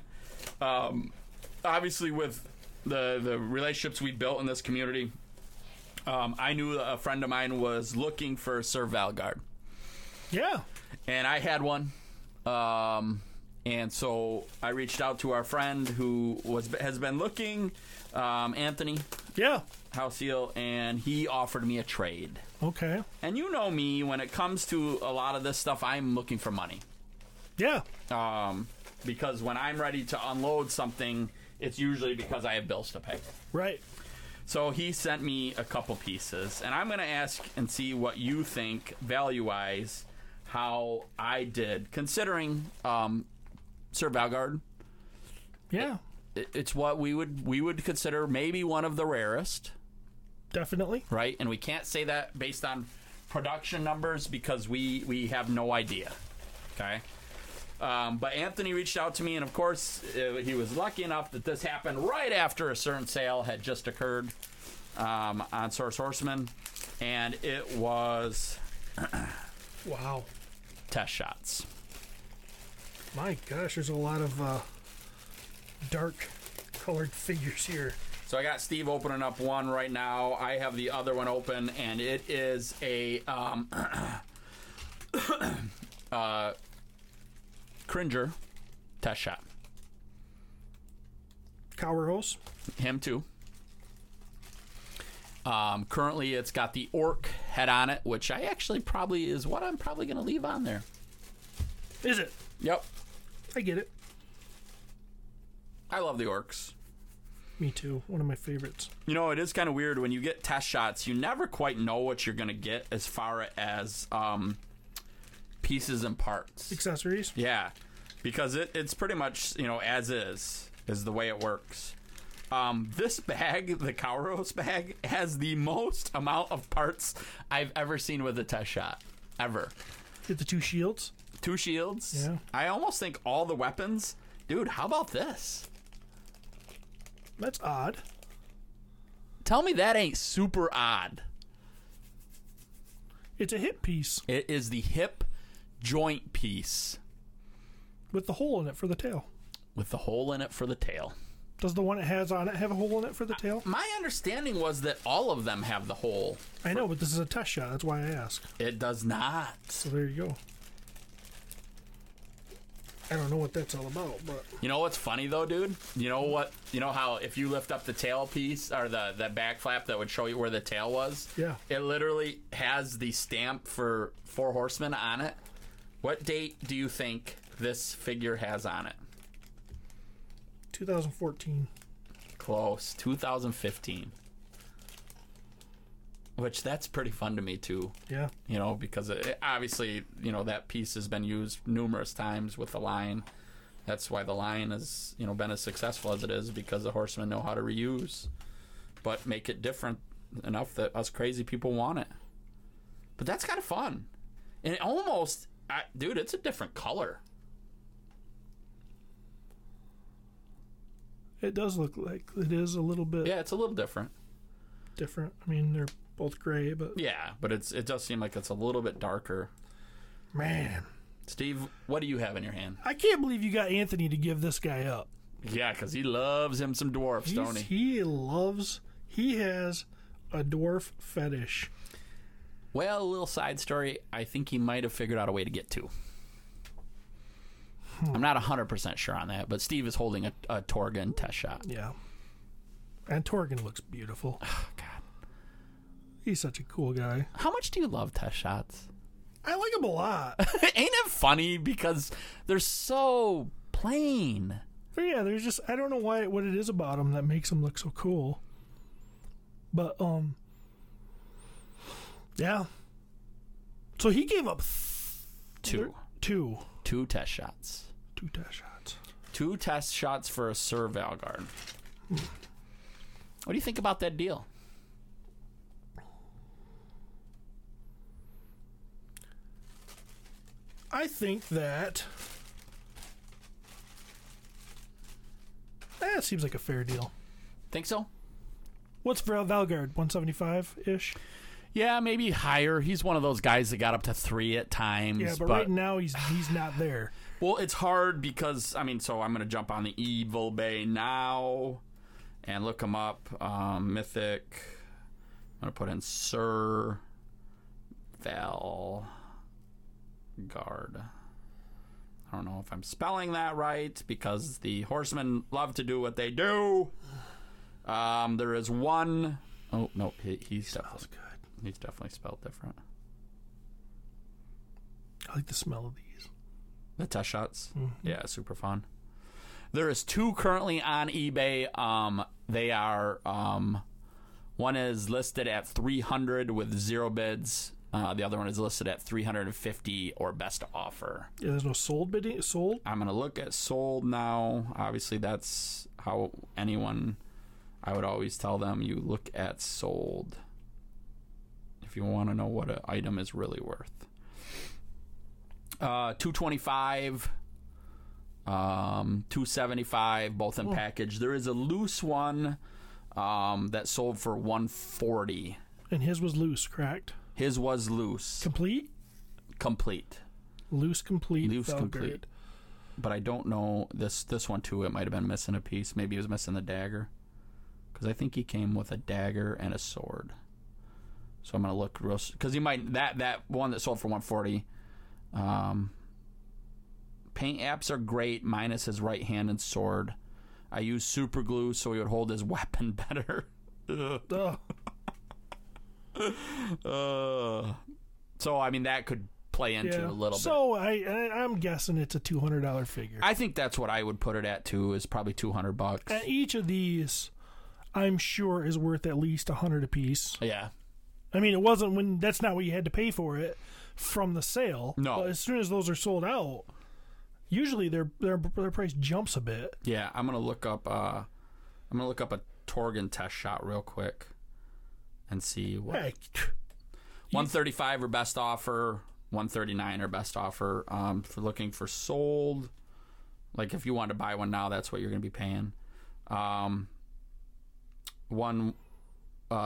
obviously with the relationships we built in this community, I knew a friend of mine was looking for Sir Valgard. Yeah, and I had one, and so I reached out to our friend who has been looking, Anthony. Yeah. Hausel, and he offered me a trade. Okay. And you know me, when it comes to a lot of this stuff, I'm looking for money. Yeah. Because when I'm ready to unload something, it's usually because I have bills to pay. Right. So he sent me a couple pieces, and I'm going to ask and see what you think, value-wise, how I did, considering Sir Valgard. Yeah. It's what we would consider maybe one of the rarest. Definitely. Right? And we can't say that based on production numbers because we have no idea. Okay? But Anthony reached out to me, and of course, he was lucky enough that this happened right after a certain sale had just occurred on Store Horseman, and it was... wow. Test shots. My gosh, there's a lot of dark-colored figures here. So I got Steve opening up one right now. I have the other one open, and it is a Cringer test shot. Kahrr-Ohs. Him too. Currently, it's got the orc head on it, which I actually probably is what I'm probably going to leave on there. Is it? Yep. I get it. I love the orcs. Me too. One of my favorites. You know, it is kind of weird when you get test shots. You never quite know what you're going to get as far as pieces and parts. Accessories? Yeah. Because it's pretty much, you know, as is the way it works. This bag, the Kahrr-Ohs bag, has the most amount of parts I've ever seen with a test shot. Ever. Did the two shields? Two shields. Yeah. I almost think all the weapons. Dude, how about this? That's odd. Tell me that ain't super odd. It's a hip piece. It is the hip joint piece. With the hole in it for the tail. With the hole in it for the tail. Does the one it has on it have a hole in it for the tail? My understanding was that all of them have the hole. I know, but this is a test shot. That's why I ask. It does not. So there you go. I don't know what that's all about, but you know what's funny though, dude? You know how if you lift up the tail piece or the back flap that would show you where the tail was? Yeah. It literally has the stamp for Four Horsemen on it. What date do you think this figure has on it? 2014. Close. 2015. Which that's pretty fun to me too. Yeah. You know, because it, obviously, you know, that piece has been used numerous times with the line. That's why the line has, you know, been as successful as it is, because the horsemen know how to reuse but make it different enough that us crazy people want it. But that's kind of fun. And it almost... dude, it's a different color. It does look like it is a little bit... Yeah, it's a little different. I mean, they're both gray, but... Yeah, but it does seem like it's a little bit darker. Man. Steve, what do you have in your hand? I can't believe you got Anthony to give this guy up. Yeah, because he loves him some dwarfs, don't he? He has a dwarf fetish. Well, a little side story I think he might have figured out a way to get to. I'm not 100% sure on that, but Steve is holding a Torgun test shot. Yeah. And Torgun looks beautiful. Oh, God. He's such a cool guy. How much do you love test shots? I like them a lot. Ain't it funny because they're so plain? But yeah, there's just, I don't know what it is about them that makes them look so cool. But, yeah. So he gave up two test shots. Two test shots for a Sir Valgard. What do you think about that deal? I think that... That seems like a fair deal. Think so? What's Valgard? 175-ish? Yeah, maybe higher. He's one of those guys that got up to 3 at times. Yeah, but right now he's not there. Well, it's hard because, I mean, so I'm going to jump on the Evil Bay now and look him up. Mythic. I'm going to put in Sir Valgard. I don't know if I'm spelling that right because the horsemen love to do what they do. There is one. Oh, no. He's definitely good. He's definitely spelled different. I like the smell of these. The test shots? Mm-hmm. Yeah, super fun. There is two currently on eBay. They are, one is listed at 300 with 0 bids. The other one is listed at 350 or best offer. Yeah, there's no sold bidding? Sold? I'm going to look at sold now. Obviously, that's how anyone, I would always tell them, you look at sold. If you want to know what an item is really worth, 225, 275, both in package. There is a loose one that sold for 140, and his was loose, correct? His was loose, complete, loose, complete. But I don't know this one too. It might have been missing a piece. Maybe he was missing the dagger, because I think he came with a dagger and a sword. So I'm gonna look real, because he might that one that sold for 140. Paint apps are great, minus his right hand and sword. I use super glue so he would hold his weapon better. So I mean that could play into a little bit. So I'm guessing it's a $200 figure. I think that's what I would put it at too. Is probably $200. And each of these, I'm sure, is worth at least $100 a piece. Yeah. I mean, it wasn't when that's not what you had to pay for it from the sale. No, but as soon as those are sold out, usually their price jumps a bit. Yeah, I'm gonna look up a Torgun test shot real quick and see what. Hey. 135 or best offer, 139 or best offer. For looking for sold, like if you want to buy one now, that's what you're gonna be paying. One.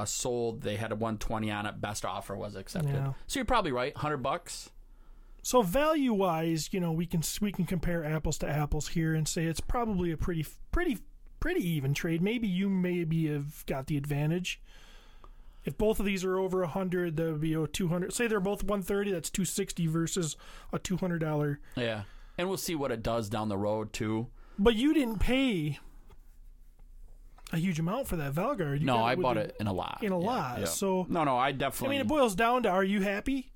Sold, they had a 120 on it. Best offer was accepted. Yeah. So you're probably right, $100. So value wise, you know, we can compare apples to apples here and say it's probably a pretty even trade. Maybe you have got the advantage. If both of these are over 100, that would be $200. Say they're both 130, that's 260 versus a $200. Yeah, and we'll see what it does down the road too. But you didn't pay a huge amount for that Valgard. No, I bought it in a lot. Yeah. So no, I definitely. I mean, it boils down to: are you happy?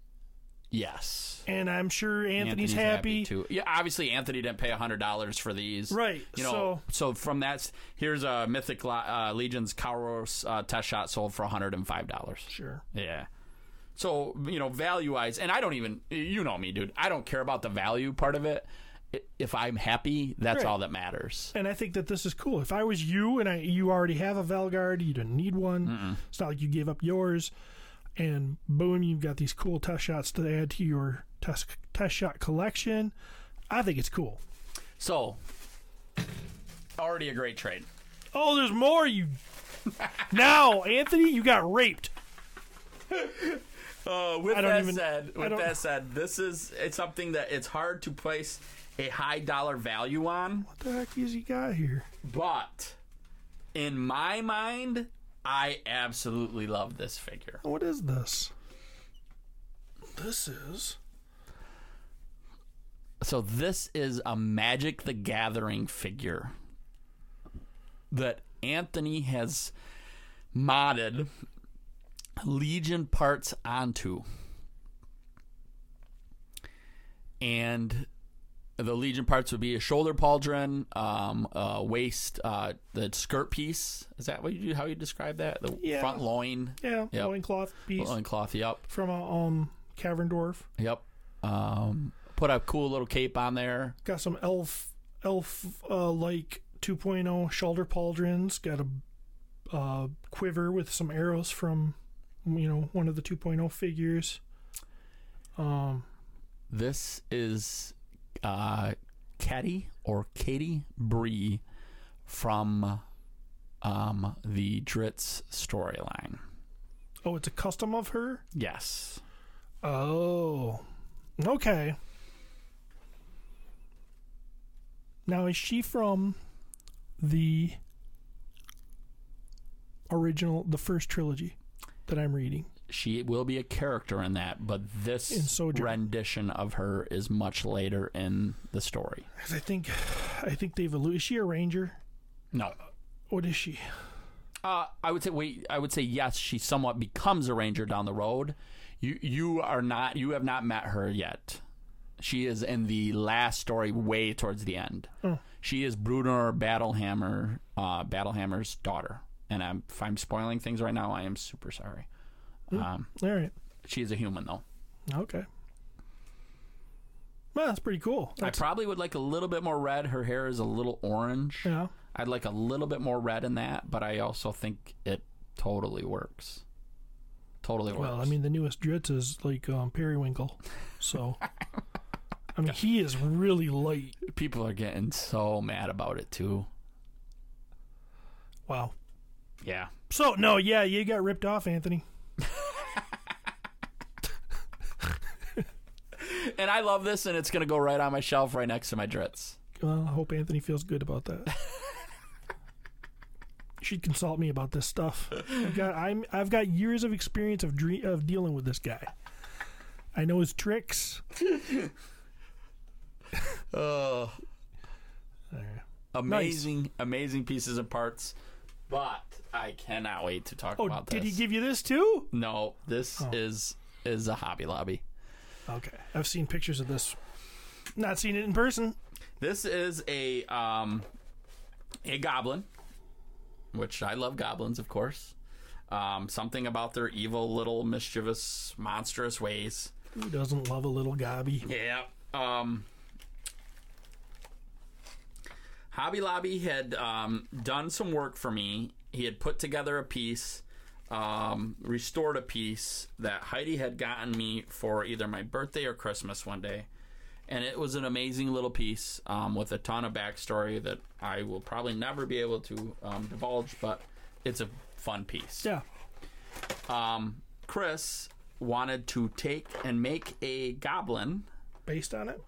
Yes. And I'm sure Anthony's happy too. Yeah, obviously Anthony didn't pay $100 for these, right? You know, so from that, here's a Mythic Legions Kahrr-Ohs test shot sold for $105. Sure. Yeah. So you know, value wise, and I don't even. You know me, dude. I don't care about the value part of it. If I'm happy, that's all that matters. And I think that this is cool. If I was you and you already have a Valgard, you didn't need one. Mm-mm. It's not like you gave up yours. and boom, you've got these cool test shots to add to your test shot collection. I think it's cool. So, already a great trade. Oh, there's more. You now, Anthony, you got raped. With that said, it's something that it's hard to place a high dollar value on. What the heck is he got here? But in my mind, I absolutely love this figure. What is this? This is a Magic the Gathering figure that Anthony has modded Legion parts onto. And the Legion parts would be a shoulder pauldron, a waist, the skirt piece. Is that what you do? How you describe that? The front loin. Yeah, yep. Loincloth piece. Loincloth, yep. From a cavern dwarf. Yep. Put a cool little cape on there. Got some elf-like 2.0 shoulder pauldrons. Got a quiver with some arrows from, one of the 2.0 figures. This is... Katie Bree from the Drizzt storyline. Oh, it's a custom of her? Yes. Oh. Okay. Now, is she from the original, the first trilogy that I'm reading? She will be a character in that, but this rendition of her is much later in the story. I think they've alluded. Is she a ranger? No. What is she? I would say yes. She somewhat becomes a ranger down the road. You have not met her yet. She is in the last story, way towards the end. Oh. She is Brunor Battlehammer's daughter. And if I'm spoiling things right now, I am super sorry. All right. She is a human, though. Okay. Well, that's pretty cool. I probably would like a little bit more red. Her hair is a little orange. Yeah. I'd like a little bit more red in that, but I also think it totally works. Well, I mean, the newest Drizzt is like periwinkle. So, I mean, he is really light. People are getting so mad about it, too. Wow. Yeah. So, no, yeah, you got ripped off, Anthony. And I love this, and it's going to go right on my shelf right next to my Drizzt. Well, I hope Anthony feels good about that. You should consult me about this stuff. I've got years of experience of dealing with this guy. I know his tricks. Amazing, nice. Amazing pieces and parts. But I cannot wait to talk about this. Oh, did he give you this too? No, this is a Hobby Lobby. Okay. I've seen pictures of this. Not seen it in person. This is a goblin, which I love goblins, of course. Something about their evil, little, mischievous, monstrous ways. Who doesn't love a little gobby? Yeah. Hobby Lobby had done some work for me. He had put together a piece, restored a piece that Heidi had gotten me for either my birthday or Christmas one day. And it was an amazing little piece with a ton of backstory that I will probably never be able to divulge, but it's a fun piece. Yeah. Chris wanted to take and make a goblin. Based on it.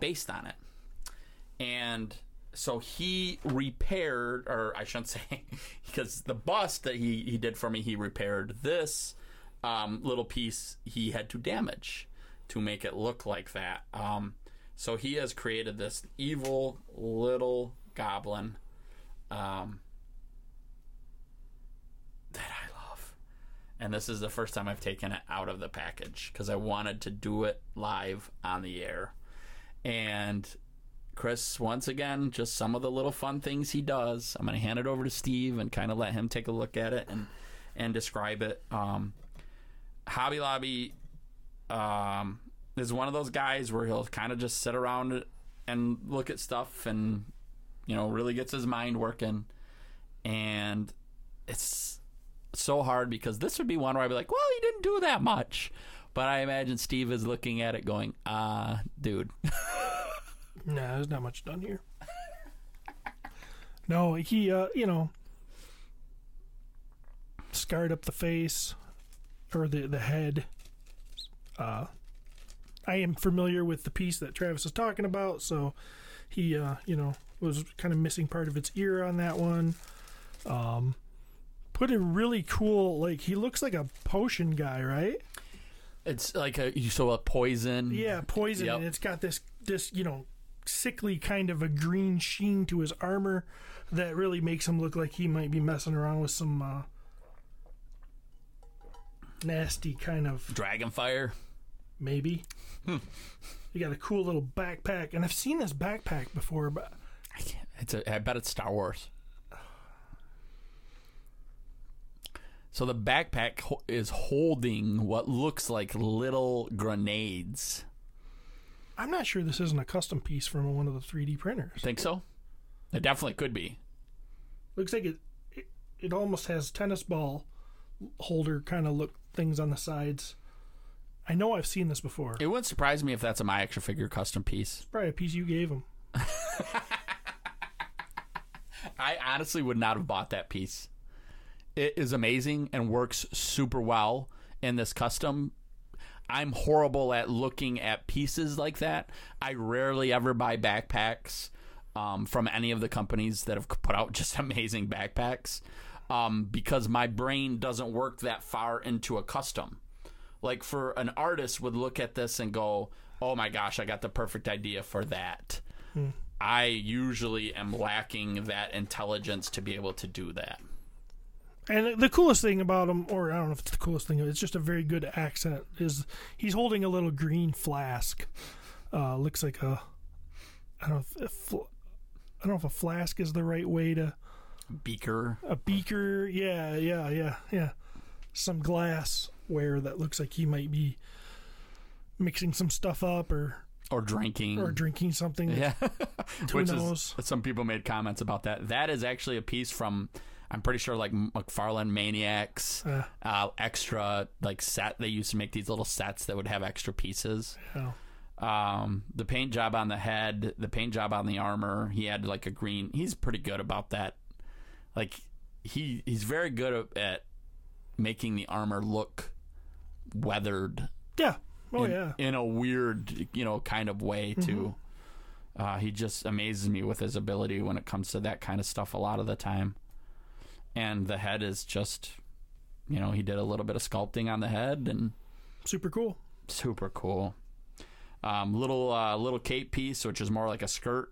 And... so he repaired, or I shouldn't say, because the bust that he did for me, he repaired this little piece he had to damage to make it look like that. So he has created this evil little goblin that I love. And this is the first time I've taken it out of the package because I wanted to do it live on the air. And... Chris, once again, just some of the little fun things he does. I'm going to hand it over to Steve and kind of let him take a look at it and describe it. Hobby Lobby is one of those guys where he'll kind of just sit around and look at stuff and, really gets his mind working. And it's so hard because this would be one where I'd be like, well, you didn't do that much. But I imagine Steve is looking at it going, dude. Nah, there's not much done here. No, he, you know, scarred up the face or the head. I am familiar with the piece that Travis is talking about, so he, you know, was kind of missing part of its ear on that one. Put a really cool, like, he looks like a potion guy, right? It's like a poison. Yeah, poison, yep. And it's got this, you know, sickly kind of a green sheen to his armor that really makes him look like he might be messing around with some nasty kind of dragon fire. Maybe. You got a cool little backpack, and I've seen this backpack before, but I bet it's Star Wars. So the backpack is holding what looks like little grenades. I'm not sure this isn't a custom piece from one of the 3D printers. Think so? It definitely could be. Looks like it almost has tennis ball holder kind of look things on the sides. I know I've seen this before. It wouldn't surprise me if that's a My Action Figure custom piece. It's probably a piece you gave him. I honestly would not have bought that piece. It is amazing and works super well in this custom. I'm horrible at looking at pieces like that. I rarely ever buy backpacks from any of the companies that have put out just amazing backpacks because my brain doesn't work that far into a custom. Like for an artist would look at this and go, oh my gosh, I got the perfect idea for that. I usually am lacking that intelligence to be able to do that. And the coolest thing about him, or I don't know if it's the coolest thing, it's just a very good accent, is he's holding a little green flask. Looks like a, I don't know if a flask is the right way to... Beaker. A beaker, yeah. Some glassware that looks like he might be mixing some stuff up or... Or drinking something. Yeah. Who knows? Some people made comments about that. That is actually a piece from... I'm pretty sure like McFarlane Maniacs, extra like set. They used to make these little sets that would have extra pieces. Yeah. The paint job on the head, the paint job on the armor. He had like a green. He's pretty good about that. Like he's very good at making the armor look weathered. Yeah. Oh yeah. In a weird, you know, kind of way too. He just amazes me with his ability when it comes to that kind of stuff a lot of the time. And the head is just, you know, he did a little bit of sculpting on the head and super cool. Little cape piece, which is more like a skirt,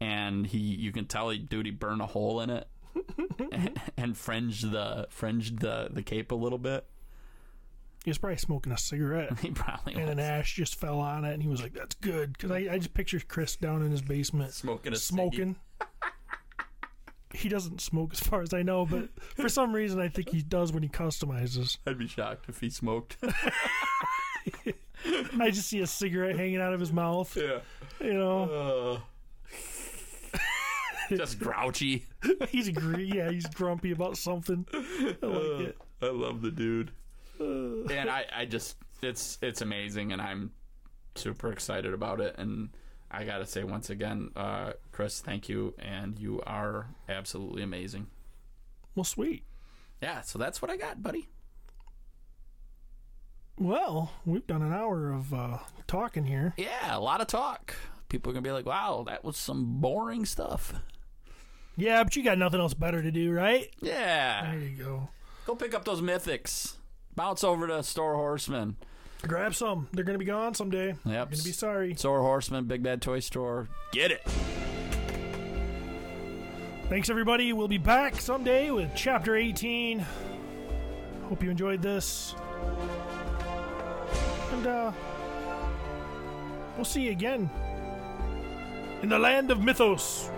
and you can tell he burned a hole in it and fringed the cape a little bit. He was probably smoking a cigarette. He probably was. And an ash just fell on it, and he was like, "That's good," because I just pictured Chris down in his basement smoking. He doesn't smoke as far as I know, but for some reason I think he does when he customizes. I'd be shocked if he smoked. I just see a cigarette hanging out of his mouth. Yeah. You know. Just grouchy. He's grumpy about something. I like it. I love the dude. And I just, it's amazing, and I'm super excited about it, and I got to say once again, Chris, thank you, and you are absolutely amazing. Well, sweet. Yeah, so that's what I got, buddy. Well, we've done an hour of talking here. Yeah, a lot of talk. People are going to be like, wow, that was some boring stuff. Yeah, but you got nothing else better to do, right? Yeah. There you go. Go pick up those Mythics. Bounce over to Store Horseman. Grab some. They're going to be gone someday. Yep. You're going to be sorry. Sore Horseman, Big Bad Toy Store. Get it. Thanks, everybody. We'll be back someday with Chapter 18. Hope you enjoyed this. And we'll see you again in the land of Mythos.